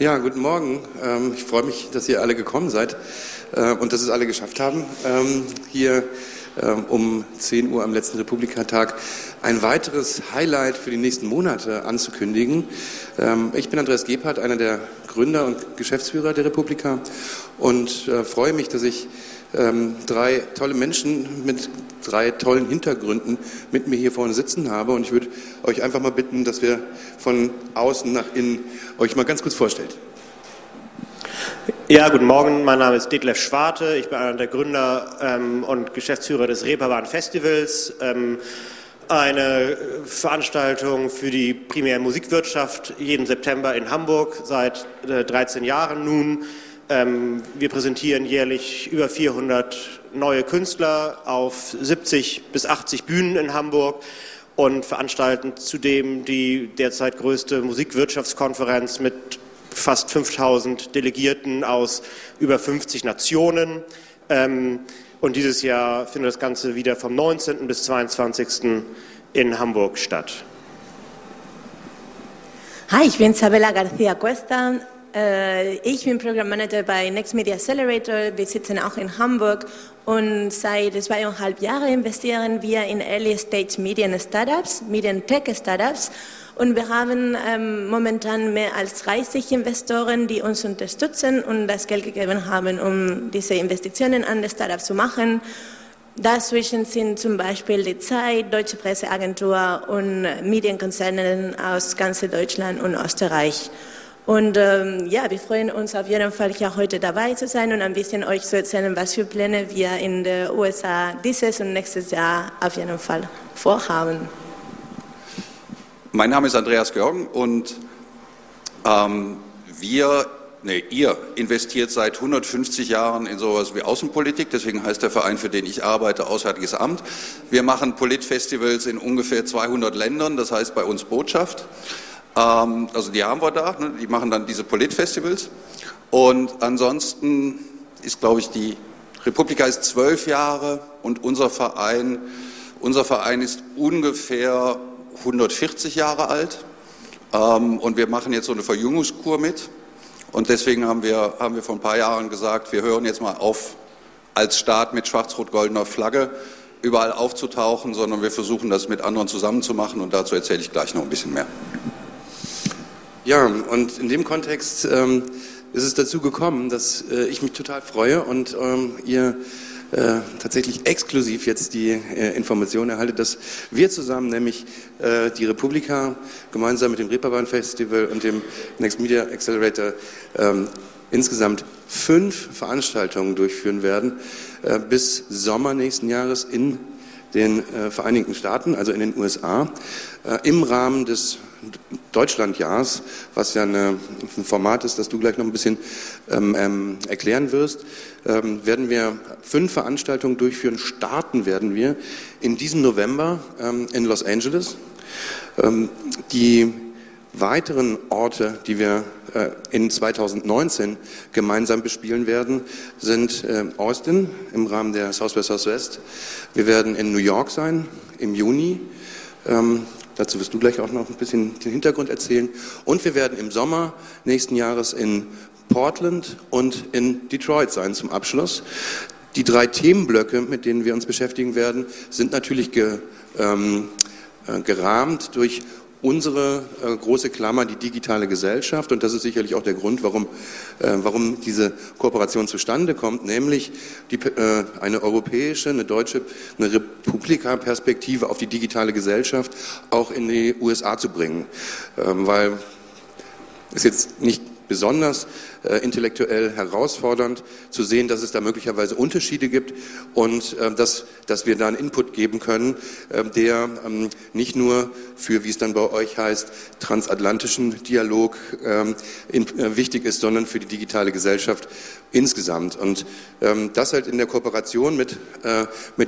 Ja, guten Morgen. Ich freue mich, dass ihr alle gekommen seid und dass es alle geschafft haben, hier um 10 Uhr am letzten Republikatag ein weiteres Highlight für die nächsten Monate anzukündigen. Ich bin Andreas Gebhard, einer der Gründer und Geschäftsführer der Republika, und freue mich, dass ich drei tolle Menschen mit drei tollen Hintergründen mit mir hier vorne sitzen habe, und ich würde euch einfach mal bitten, dass wir von außen nach innen euch mal ganz kurz vorstellt. Ja, guten Morgen, mein Name ist Detlef Schwarte, ich bin einer der Gründer und Geschäftsführer des Reeperbahn Festivals, eine Veranstaltung für die primäre Musikwirtschaft jeden September in Hamburg, seit 13 Jahren nun. Wir präsentieren jährlich über 400 neue Künstler auf 70 bis 80 Bühnen in Hamburg und veranstalten zudem die derzeit größte Musikwirtschaftskonferenz mit fast 5000 Delegierten aus über 50 Nationen. Und dieses Jahr findet das Ganze wieder vom 19. bis 22. in Hamburg statt. Hi, ich bin Sabela García Cuesta. Ich bin Programmmanager bei Next Media Accelerator, wir sitzen auch in Hamburg, und seit 2,5 Jahren investieren wir in Early Stage Medien-Startups, Medien-Tech-Startups, und wir haben momentan mehr als 30 Investoren, die uns unterstützen und das Geld gegeben haben, um diese Investitionen an die Startups zu machen. Dazwischen sind zum Beispiel die Zeit, Deutsche Presseagentur und Medienkonzerne aus ganz Deutschland und Österreich. Und ja, wir freuen uns auf jeden Fall, hier heute dabei zu sein und ein bisschen euch zu erzählen, was für Pläne wir in den USA dieses und nächstes Jahr auf jeden Fall vorhaben. Mein Name ist Andreas Görgen, und ihr investiert seit 150 Jahren in sowas wie Außenpolitik, deswegen heißt der Verein, für den ich arbeite, Auswärtiges Amt. Wir machen Politfestivals in ungefähr 200 Ländern, das heißt bei uns Botschaft. Also die haben wir da, die machen dann diese Politfestivals, und ansonsten ist, glaube ich, die Republika ist 12 Jahre und unser Verein ist ungefähr 140 Jahre alt, und wir machen jetzt so eine Verjüngungskur mit, und deswegen haben wir vor ein paar Jahren gesagt, wir hören jetzt mal auf, als Staat mit schwarz-rot-goldener Flagge überall aufzutauchen, sondern wir versuchen das mit anderen zusammenzumachen, und dazu erzähle ich gleich noch ein bisschen mehr. Ja, und in dem Kontext ist es dazu gekommen, dass ich mich total freue und ihr tatsächlich exklusiv jetzt die Information erhaltet, dass wir zusammen, nämlich die Republika, gemeinsam mit dem Reeperbahn Festival und dem Next Media Accelerator insgesamt 5 Veranstaltungen durchführen werden bis Sommer nächsten Jahres in den Vereinigten Staaten, also in den USA, im Rahmen des Deutschlandjahrs, was ja ein Format ist, das du gleich noch ein bisschen erklären wirst, werden wir 5 Veranstaltungen durchführen. Starten werden wir in diesem November in Los Angeles. Die weiteren Orte, die wir in 2019 gemeinsam bespielen werden, sind Austin im Rahmen der South by Southwest. Wir werden in New York sein im Juni. Dazu wirst du gleich auch noch ein bisschen den Hintergrund erzählen. Und wir werden im Sommer nächsten Jahres in Portland und in Detroit sein zum Abschluss. Die 3 Themenblöcke, mit denen wir uns beschäftigen werden, sind natürlich gerahmt durch unsere große Klammer, die digitale Gesellschaft. Und das ist sicherlich auch der Grund, warum diese Kooperation zustande kommt, nämlich eine europäische, eine deutsche, eine Republika-Perspektive auf die digitale Gesellschaft auch in die USA zu bringen. Weil es jetzt nicht besonders intellektuell herausfordernd zu sehen, dass es da möglicherweise Unterschiede gibt, und dass wir da einen Input geben können, der nicht nur für, wie es dann bei euch heißt, transatlantischen Dialog wichtig ist, sondern für die digitale Gesellschaft insgesamt. Und das halt in der Kooperation mit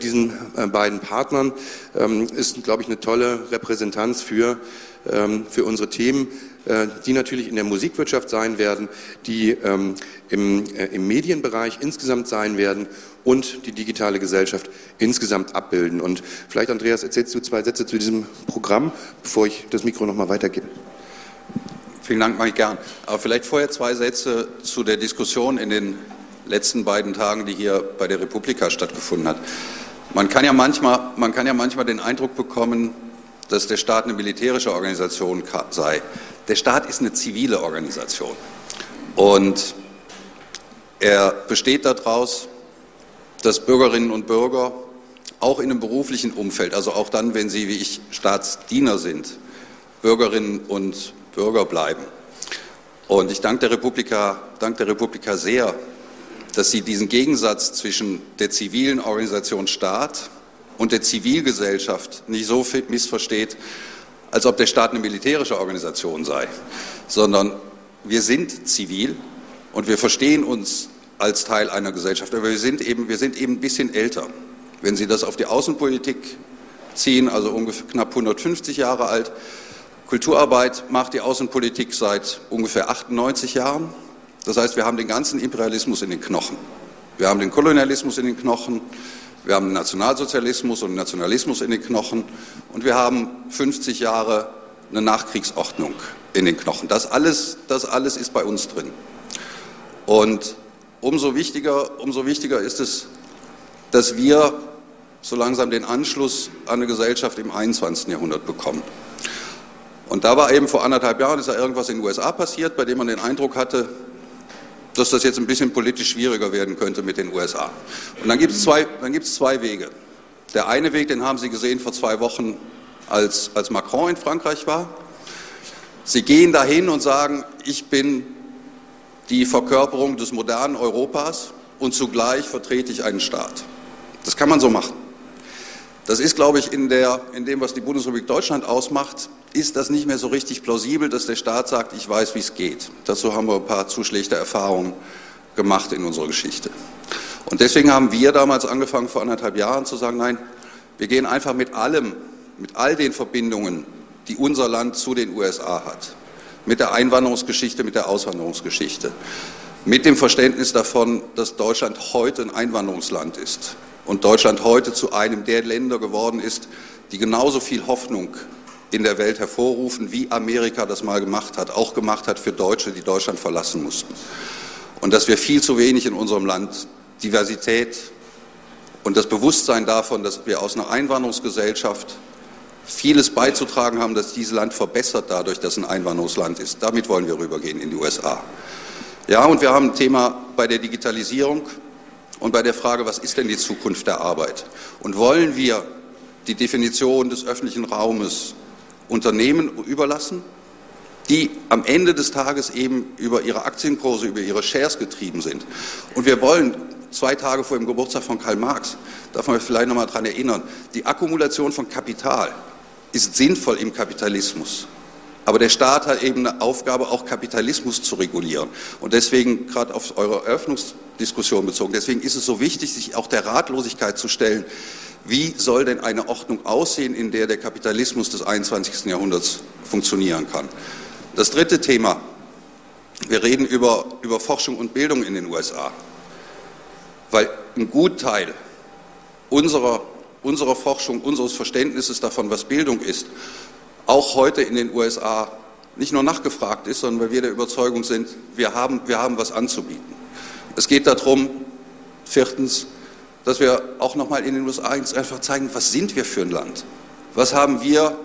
diesen beiden Partnern ist, glaube ich, eine tolle Repräsentanz für unsere Themen, die natürlich in der Musikwirtschaft sein werden, die im Medienbereich insgesamt sein werden und die digitale Gesellschaft insgesamt abbilden. Und vielleicht, Andreas, erzählst du 2 Sätze zu diesem Programm, bevor ich das Mikro nochmal weitergebe. Vielen Dank, mache ich gern. Aber vielleicht vorher zwei Sätze zu der Diskussion in den letzten beiden Tagen, die hier bei der Republika stattgefunden hat. Man kann ja manchmal den Eindruck bekommen, dass der Staat eine militärische Organisation sei. Der Staat ist eine zivile Organisation und er besteht daraus, dass Bürgerinnen und Bürger auch in einem beruflichen Umfeld, also auch dann, wenn sie wie ich Staatsdiener sind, Bürgerinnen und Bürger bleiben. Und ich danke der Republika sehr, dass sie diesen Gegensatz zwischen der zivilen Organisation Staat und der Zivilgesellschaft nicht so missversteht, als ob der Staat eine militärische Organisation sei, sondern wir sind zivil und wir verstehen uns als Teil einer Gesellschaft, aber wir sind eben ein bisschen älter. Wenn Sie das auf die Außenpolitik ziehen, also ungefähr knapp 150 Jahre alt, Kulturarbeit macht die Außenpolitik seit ungefähr 98 Jahren. Das heißt, wir haben den ganzen Imperialismus in den Knochen. Wir haben den Kolonialismus in den Knochen, wir haben den Nationalsozialismus und den Nationalismus in den Knochen und wir haben 50 Jahre eine Nachkriegsordnung in den Knochen. Das alles ist bei uns drin. Und umso wichtiger ist es, dass wir so langsam den Anschluss an eine Gesellschaft im 21. Jahrhundert bekommen. Und da war eben vor anderthalb Jahren, ist da irgendwas in den USA passiert, bei dem man den Eindruck hatte, dass das jetzt ein bisschen politisch schwieriger werden könnte mit den USA. Und dann gibt es zwei Wege. Der eine Weg, den haben Sie gesehen vor 2 Wochen, als Macron in Frankreich war. Sie gehen dahin und sagen, ich bin die Verkörperung des modernen Europas und zugleich vertrete ich einen Staat. Das kann man so machen. Das ist, glaube ich, in dem, was die Bundesrepublik Deutschland ausmacht, ist das nicht mehr so richtig plausibel, dass der Staat sagt, ich weiß, wie es geht. Dazu haben wir ein paar zu schlechte Erfahrungen gemacht in unserer Geschichte. Und deswegen haben wir damals angefangen, vor anderthalb Jahren zu sagen, nein, wir gehen einfach mit all den Verbindungen, die unser Land zu den USA hat, mit der Einwanderungsgeschichte, mit der Auswanderungsgeschichte, mit dem Verständnis davon, dass Deutschland heute ein Einwanderungsland ist und Deutschland heute zu einem der Länder geworden ist, die genauso viel Hoffnung in der Welt hervorrufen, wie Amerika das mal gemacht hat, auch gemacht hat für Deutsche, die Deutschland verlassen mussten. Und dass wir viel zu wenig in unserem Land Diversität und das Bewusstsein davon, dass wir aus einer Einwanderungsgesellschaft vieles beizutragen haben, dass dieses Land verbessert dadurch, dass es ein Einwanderungsland ist. Damit wollen wir rübergehen in die USA. Ja, und wir haben ein Thema bei der Digitalisierung und bei der Frage, was ist denn die Zukunft der Arbeit? Und wollen wir die Definition des öffentlichen Raumes Unternehmen überlassen, die am Ende des Tages eben über ihre Aktienkurse, über ihre Shares getrieben sind. Und wir wollen 2 Tage vor dem Geburtstag von Karl Marx, darf man vielleicht noch mal daran erinnern, die Akkumulation von Kapital ist sinnvoll im Kapitalismus. Aber der Staat hat eben eine Aufgabe, auch Kapitalismus zu regulieren. Und deswegen, gerade auf eure Eröffnungsdiskussion bezogen, deswegen ist es so wichtig, sich auch der Ratlosigkeit zu stellen, wie soll denn eine Ordnung aussehen, in der der Kapitalismus des 21. Jahrhunderts funktionieren kann? Das dritte Thema, wir reden über Forschung und Bildung in den USA, weil ein Gutteil unserer Forschung, unseres Verständnisses davon, was Bildung ist, auch heute in den USA nicht nur nachgefragt ist, sondern weil wir der Überzeugung sind, wir haben was anzubieten. Es geht darum, viertens, dass wir auch nochmal in den USA einfach zeigen, was sind wir für ein Land? Was haben wir,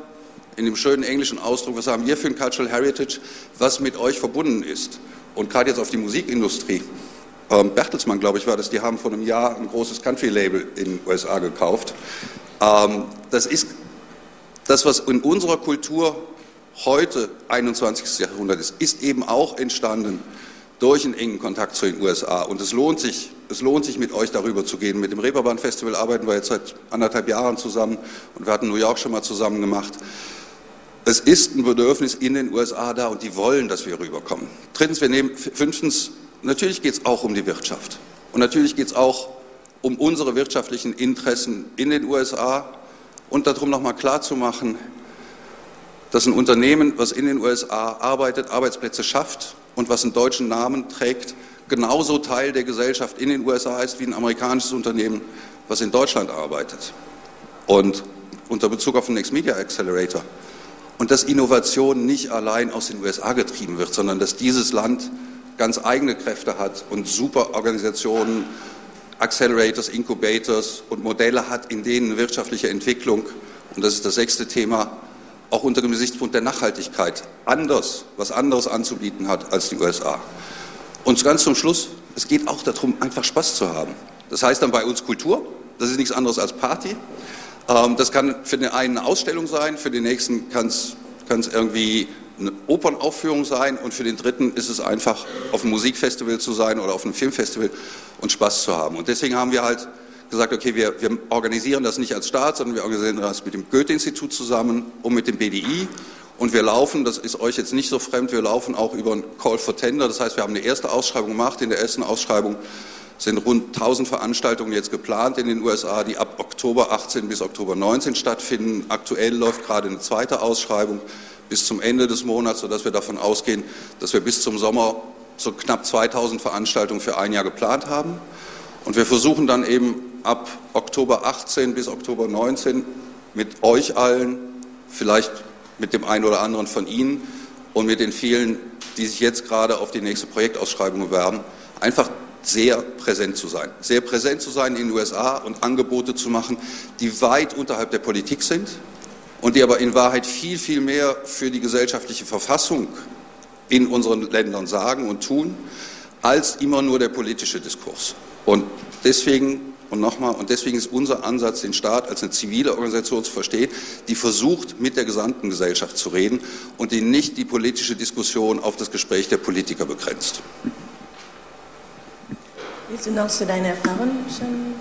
in dem schönen englischen Ausdruck, was haben wir für ein Cultural Heritage, was mit euch verbunden ist? Und gerade jetzt auf die Musikindustrie. Bertelsmann, glaube ich, war das, die haben vor einem Jahr ein großes Country-Label in den USA gekauft. Das ist das, was in unserer Kultur heute, 21. Jahrhundert ist eben auch entstanden durch einen engen Kontakt zu den USA. Und es lohnt sich, mit euch darüber zu gehen. Mit dem Reeperbahn Festival arbeiten wir jetzt seit anderthalb Jahren zusammen und wir hatten New York schon mal zusammen gemacht. Es ist ein Bedürfnis in den USA da und die wollen, dass wir rüberkommen. Fünftens, natürlich geht es auch um die Wirtschaft. Und natürlich geht es auch um unsere wirtschaftlichen Interessen in den USA und darum nochmal klarzumachen, dass ein Unternehmen, was in den USA arbeitet, Arbeitsplätze schafft und was einen deutschen Namen trägt, genauso Teil der Gesellschaft in den USA ist wie ein amerikanisches Unternehmen, was in Deutschland arbeitet. Und unter Bezug auf den Next Media Accelerator, und dass Innovation nicht allein aus den USA getrieben wird, sondern dass dieses Land ganz eigene Kräfte hat und super Organisationen, Accelerators, Incubators und Modelle hat, in denen wirtschaftliche Entwicklung, und das ist das 6. Thema, auch unter dem Gesichtspunkt der Nachhaltigkeit was anderes anzubieten hat als die USA. Und ganz zum Schluss, es geht auch darum, einfach Spaß zu haben. Das heißt dann bei uns Kultur, das ist nichts anderes als Party. Das kann für den einen eine Ausstellung sein, für den nächsten kann es irgendwie eine Opernaufführung sein und für den dritten ist es einfach, auf einem Musikfestival zu sein oder auf einem Filmfestival und Spaß zu haben. Und deswegen haben wir halt gesagt, okay, wir organisieren das nicht als Staat, sondern wir organisieren das mit dem Goethe-Institut zusammen und mit dem BDI. Und wir laufen, das ist euch jetzt nicht so fremd, wir laufen auch über einen Call for Tender. Das heißt, wir haben eine erste Ausschreibung gemacht. In der ersten Ausschreibung sind rund 1000 Veranstaltungen jetzt geplant in den USA, die ab Oktober 18 bis Oktober 19 stattfinden. Aktuell läuft gerade eine zweite Ausschreibung bis zum Ende des Monats, sodass wir davon ausgehen, dass wir bis zum Sommer so knapp 2000 Veranstaltungen für ein Jahr geplant haben. Und wir versuchen dann eben ab Oktober 18 bis Oktober 19 mit euch allen, vielleicht mit dem einen oder anderen von Ihnen und mit den vielen, die sich jetzt gerade auf die nächste Projektausschreibung bewerben, einfach sehr präsent zu sein. Sehr präsent zu sein in den USA und Angebote zu machen, die weit unterhalb der Politik sind und die aber in Wahrheit viel, viel mehr für die gesellschaftliche Verfassung in unseren Ländern sagen und tun, als immer nur der politische Diskurs. Und deswegen ist unser Ansatz, den Staat als eine zivile Organisation zu verstehen, die versucht, mit der gesamten Gesellschaft zu reden und die nicht die politische Diskussion auf das Gespräch der Politiker begrenzt. Willst du noch zu deiner Erfahrung schon?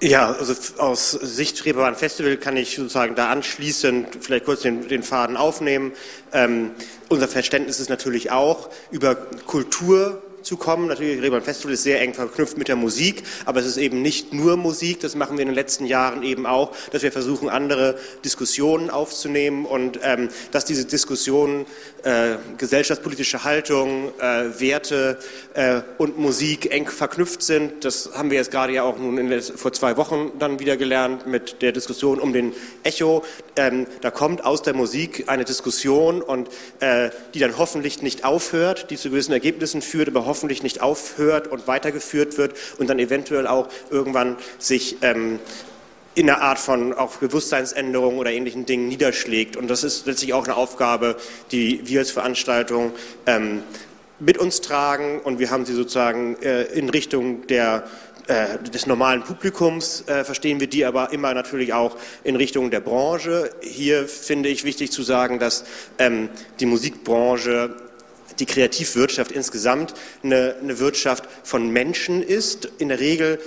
Ja, also aus Sicht Reeperbahn Festival kann ich sozusagen da anschließend vielleicht kurz den Faden aufnehmen. Unser Verständnis ist natürlich auch über Kultur zu kommen. Natürlich, Reeperbahn Festival ist sehr eng verknüpft mit der Musik, aber es ist eben nicht nur Musik, das machen wir in den letzten Jahren eben auch, dass wir versuchen, andere Diskussionen aufzunehmen und dass diese Diskussionen gesellschaftspolitische Haltung, Werte und Musik eng verknüpft sind. Das haben wir jetzt gerade ja auch nun vor 2 Wochen dann wieder gelernt mit der Diskussion um den Echo. Da kommt aus der Musik eine Diskussion und die dann hoffentlich nicht aufhört, die zu gewissen Ergebnissen führt, aber hoffentlich nicht aufhört und weitergeführt wird und dann eventuell auch irgendwann sich in einer Art von auch Bewusstseinsänderung oder ähnlichen Dingen niederschlägt. Und das ist letztlich auch eine Aufgabe, die wir als Veranstaltung mit uns tragen. Und wir haben sie sozusagen in Richtung des normalen Publikums, verstehen wir die aber immer natürlich auch in Richtung der Branche. Hier finde ich wichtig zu sagen, dass die Musikbranche, die Kreativwirtschaft insgesamt eine Wirtschaft von Menschen ist, in der Regel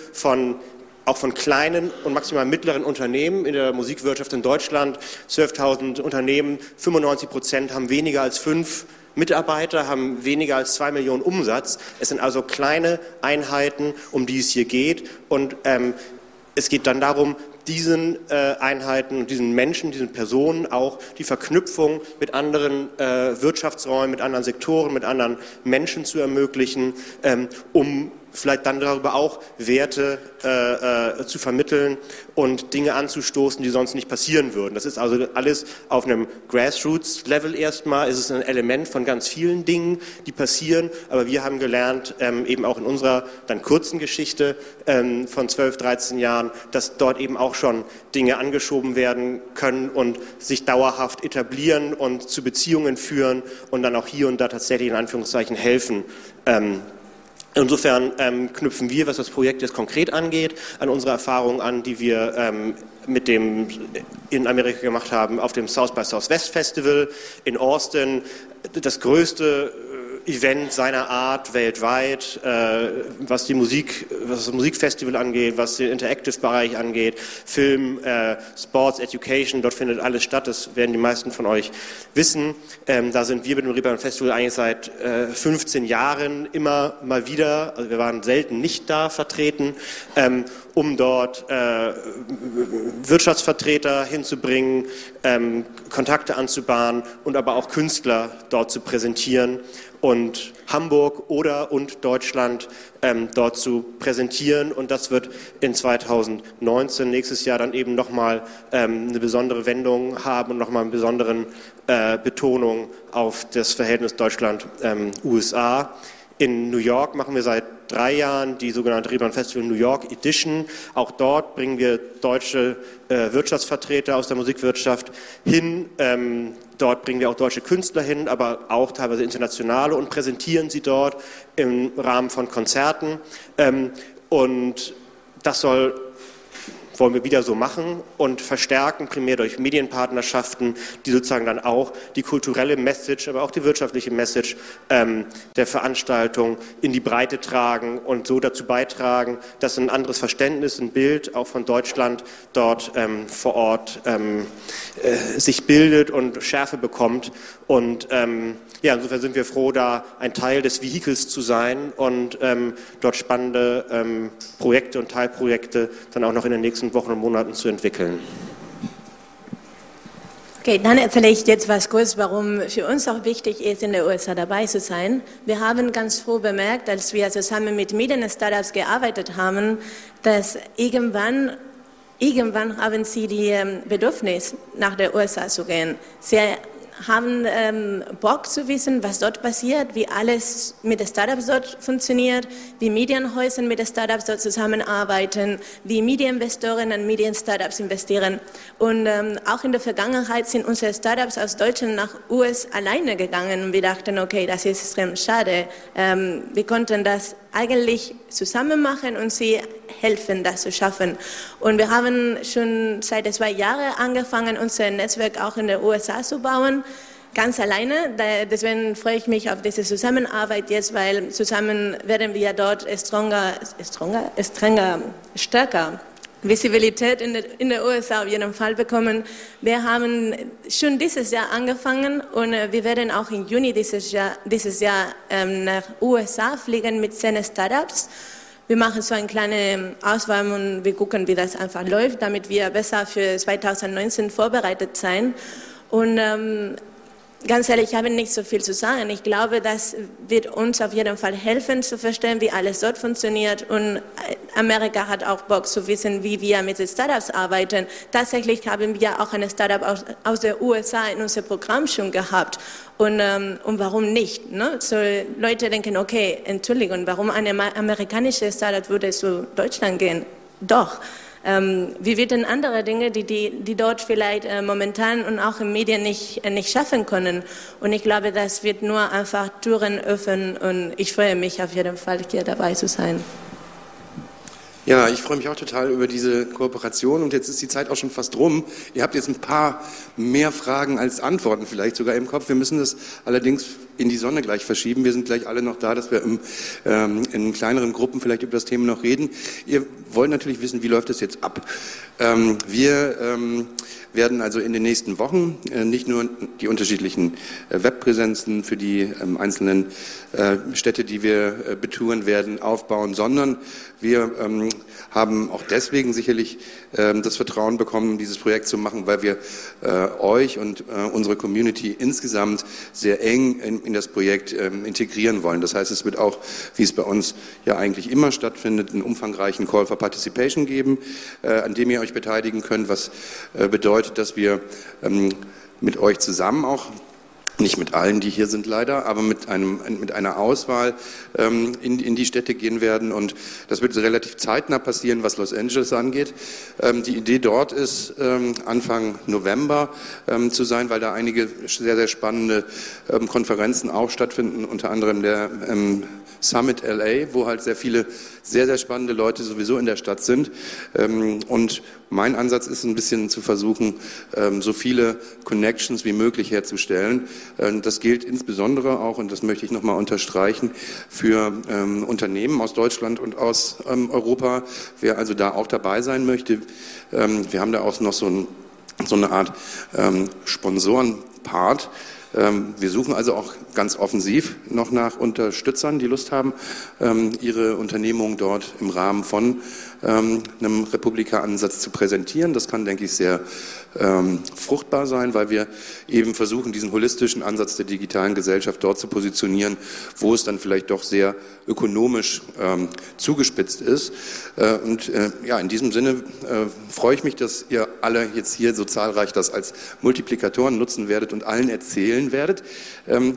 auch von kleinen und maximal mittleren Unternehmen. In der Musikwirtschaft in Deutschland 12.000 Unternehmen, 95% haben weniger als 5 Mitarbeiter, haben weniger als 2 Millionen Umsatz. Es sind also kleine Einheiten, um die es hier geht. Und es geht dann darum, diesen Einheiten, diesen Menschen, diesen Personen auch die Verknüpfung mit anderen Wirtschaftsräumen, mit anderen Sektoren, mit anderen Menschen zu ermöglichen, um vielleicht dann darüber auch Werte zu vermitteln und Dinge anzustoßen, die sonst nicht passieren würden. Das ist also alles auf einem Grassroots-Level erstmal, ist es ein Element von ganz vielen Dingen, die passieren, aber wir haben gelernt, eben auch in unserer dann kurzen Geschichte von 12, 13 Jahren, dass dort eben auch schon Dinge angeschoben werden können und sich dauerhaft etablieren und zu Beziehungen führen und dann auch hier und da tatsächlich in Anführungszeichen helfen. Insofern knüpfen wir, was das Projekt jetzt konkret angeht, an unsere Erfahrungen an, die wir mit dem in Amerika gemacht haben, auf dem South by Southwest Festival in Austin, das größte Event seiner Art weltweit, was das Musikfestival angeht, was den Interactive-Bereich angeht, Film, Sports, Education, dort findet alles statt, das werden die meisten von euch wissen. Da sind wir mit dem Reeperbahn Festival eigentlich seit 15 Jahren immer mal wieder, also wir waren selten nicht da vertreten, um dort Wirtschaftsvertreter hinzubringen, Kontakte anzubahnen und aber auch Künstler dort zu präsentieren. und Hamburg oder und Deutschland dort zu präsentieren. Und das wird in 2019, nächstes Jahr, dann eben nochmal eine besondere Wendung haben und nochmal eine besondere Betonung auf das Verhältnis Deutschland-USA. In New York machen wir seit 3 Jahren die sogenannte Reeperbahn Festival New York Edition. Auch dort bringen wir deutsche Wirtschaftsvertreter aus der Musikwirtschaft hin. Dort bringen wir auch deutsche Künstler hin, aber auch teilweise internationale und präsentieren sie dort im Rahmen von Konzerten. Und das wollen wir wieder so machen und verstärken, primär durch Medienpartnerschaften, die sozusagen dann auch die kulturelle Message, aber auch die wirtschaftliche Message der Veranstaltung in die Breite tragen und so dazu beitragen, dass ein anderes Verständnis, ein Bild auch von Deutschland dort vor Ort sich bildet und Schärfe bekommt. Und ja, insofern sind wir froh, da ein Teil des Vehikels zu sein und dort spannende Projekte und Teilprojekte dann auch noch in den nächsten Wochen und Monaten zu entwickeln. Okay, dann erzähle ich jetzt was kurz, warum für uns auch wichtig ist, in den USA dabei zu sein. Wir haben ganz früh bemerkt, als wir zusammen mit Medien-Startups gearbeitet haben, dass irgendwann haben sie die Bedürfnis, nach den USA zu gehen. Sie haben Bock zu wissen, was dort passiert, wie alles mit Startups dort funktioniert, wie Medienhäuser mit Startups dort zusammenarbeiten, wie Medieninvestoren an Medien-Startups investieren. Und auch in der Vergangenheit sind unsere Startups aus Deutschland nach US alleine gegangen und wir dachten, okay, das ist extrem schade. Wir konnten das eigentlich zusammen machen und sie helfen, das zu schaffen. Und wir haben schon seit 2 Jahren angefangen, unser Netzwerk auch in den USA zu bauen, ganz alleine. Deswegen freue ich mich auf diese Zusammenarbeit jetzt, weil zusammen werden wir dort stärker. Visibilität in der USA auf jeden Fall bekommen. Wir haben schon dieses Jahr angefangen und wir werden auch im Juni dieses Jahr nach USA fliegen mit 10 Startups. Wir machen so eine kleine Auswahl und wir gucken, wie das einfach läuft, damit wir besser für 2019 vorbereitet sein. Und ganz ehrlich, ich habe nicht so viel zu sagen. Ich glaube, das wird uns auf jeden Fall helfen, zu verstehen, wie alles dort funktioniert. Und Amerika hat auch Bock zu wissen, wie wir mit den Startups arbeiten. Tatsächlich haben wir auch ein Startup aus den USA in unser Programm schon gehabt. Und warum nicht? Ne? So, Leute denken, okay, Entschuldigung, warum ein amerikanisches Startup würde zu Deutschland gehen? Doch. Wir werden andere Dinge, die dort vielleicht momentan und auch in Medien nicht schaffen können. Und ich glaube, das wird nur einfach Türen öffnen und ich freue mich auf jeden Fall, hier dabei zu sein. Ja, ich freue mich auch total über diese Kooperation und jetzt ist die Zeit auch schon fast rum. Ihr habt jetzt ein paar mehr Fragen als Antworten vielleicht sogar im Kopf. Wir müssen das allerdings in die Sonne gleich verschieben. Wir sind gleich alle noch da, dass wir in kleineren Gruppen vielleicht über das Thema noch reden. Ihr wollt natürlich wissen, wie läuft das jetzt ab? Wir werden also in den nächsten Wochen nicht nur die unterschiedlichen Webpräsenzen für die einzelnen Städte, die wir betouren werden, aufbauen, sondern wir haben auch deswegen sicherlich das Vertrauen bekommen, dieses Projekt zu machen, weil wir euch und unsere Community insgesamt sehr eng in das Projekt integrieren wollen. Das heißt, es wird auch, wie es bei uns ja eigentlich immer stattfindet, einen umfangreichen Call for Participation geben, an dem ihr euch beteiligen könnt, was bedeutet, dass wir mit euch zusammen auch, nicht mit allen, die hier sind leider, aber mit einer Auswahl in die Städte gehen werden. Und das wird relativ zeitnah passieren, was Los Angeles angeht. Die Idee dort ist, Anfang November zu sein, weil da einige sehr, sehr spannende Konferenzen auch stattfinden, unter anderem der Summit LA, wo halt sehr viele sehr, sehr spannende Leute sowieso in der Stadt sind. Und mein Ansatz ist ein bisschen zu versuchen, so viele Connections wie möglich herzustellen. Das gilt insbesondere auch, und das möchte ich nochmal unterstreichen, für Unternehmen aus Deutschland und aus Europa. Wer also da auch dabei sein möchte, wir haben da auch noch so eine Art Sponsorenpart. Wir suchen also auch ganz offensiv noch nach Unterstützern, die Lust haben, ihre Unternehmung dort im Rahmen von einem Republika-Ansatz zu präsentieren. Das kann, denke ich, sehr fruchtbar sein, weil wir eben versuchen, diesen holistischen Ansatz der digitalen Gesellschaft dort zu positionieren, wo es dann vielleicht doch sehr ökonomisch zugespitzt ist. Und in diesem Sinne freue ich mich, dass ihr alle jetzt hier so zahlreich das als Multiplikatoren nutzen werdet und allen erzählen werdet,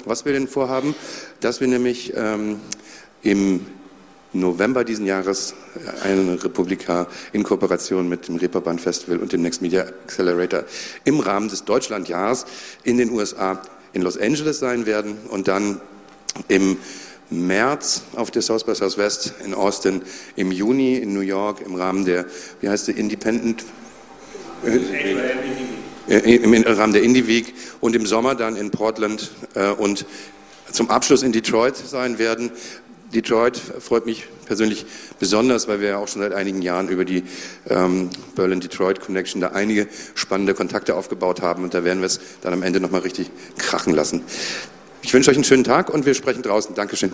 was wir denn vorhaben, dass wir nämlich im November diesen Jahres eine Republika in Kooperation mit dem Reeperbahn Festival und dem Next Media Accelerator im Rahmen des Deutschlandjahrs in den USA in Los Angeles sein werden und dann im März auf der South by Southwest in Austin, im Juni in New York im Rahmen der, wie heißt der, Independent? Im Rahmen der Indie Week und im Sommer dann in Portland und zum Abschluss in Detroit sein werden. Detroit freut mich persönlich besonders, weil wir ja auch schon seit einigen Jahren über die Berlin-Detroit-Connection da einige spannende Kontakte aufgebaut haben und da werden wir es dann am Ende nochmal richtig krachen lassen. Ich wünsche euch einen schönen Tag und wir sprechen draußen. Dankeschön.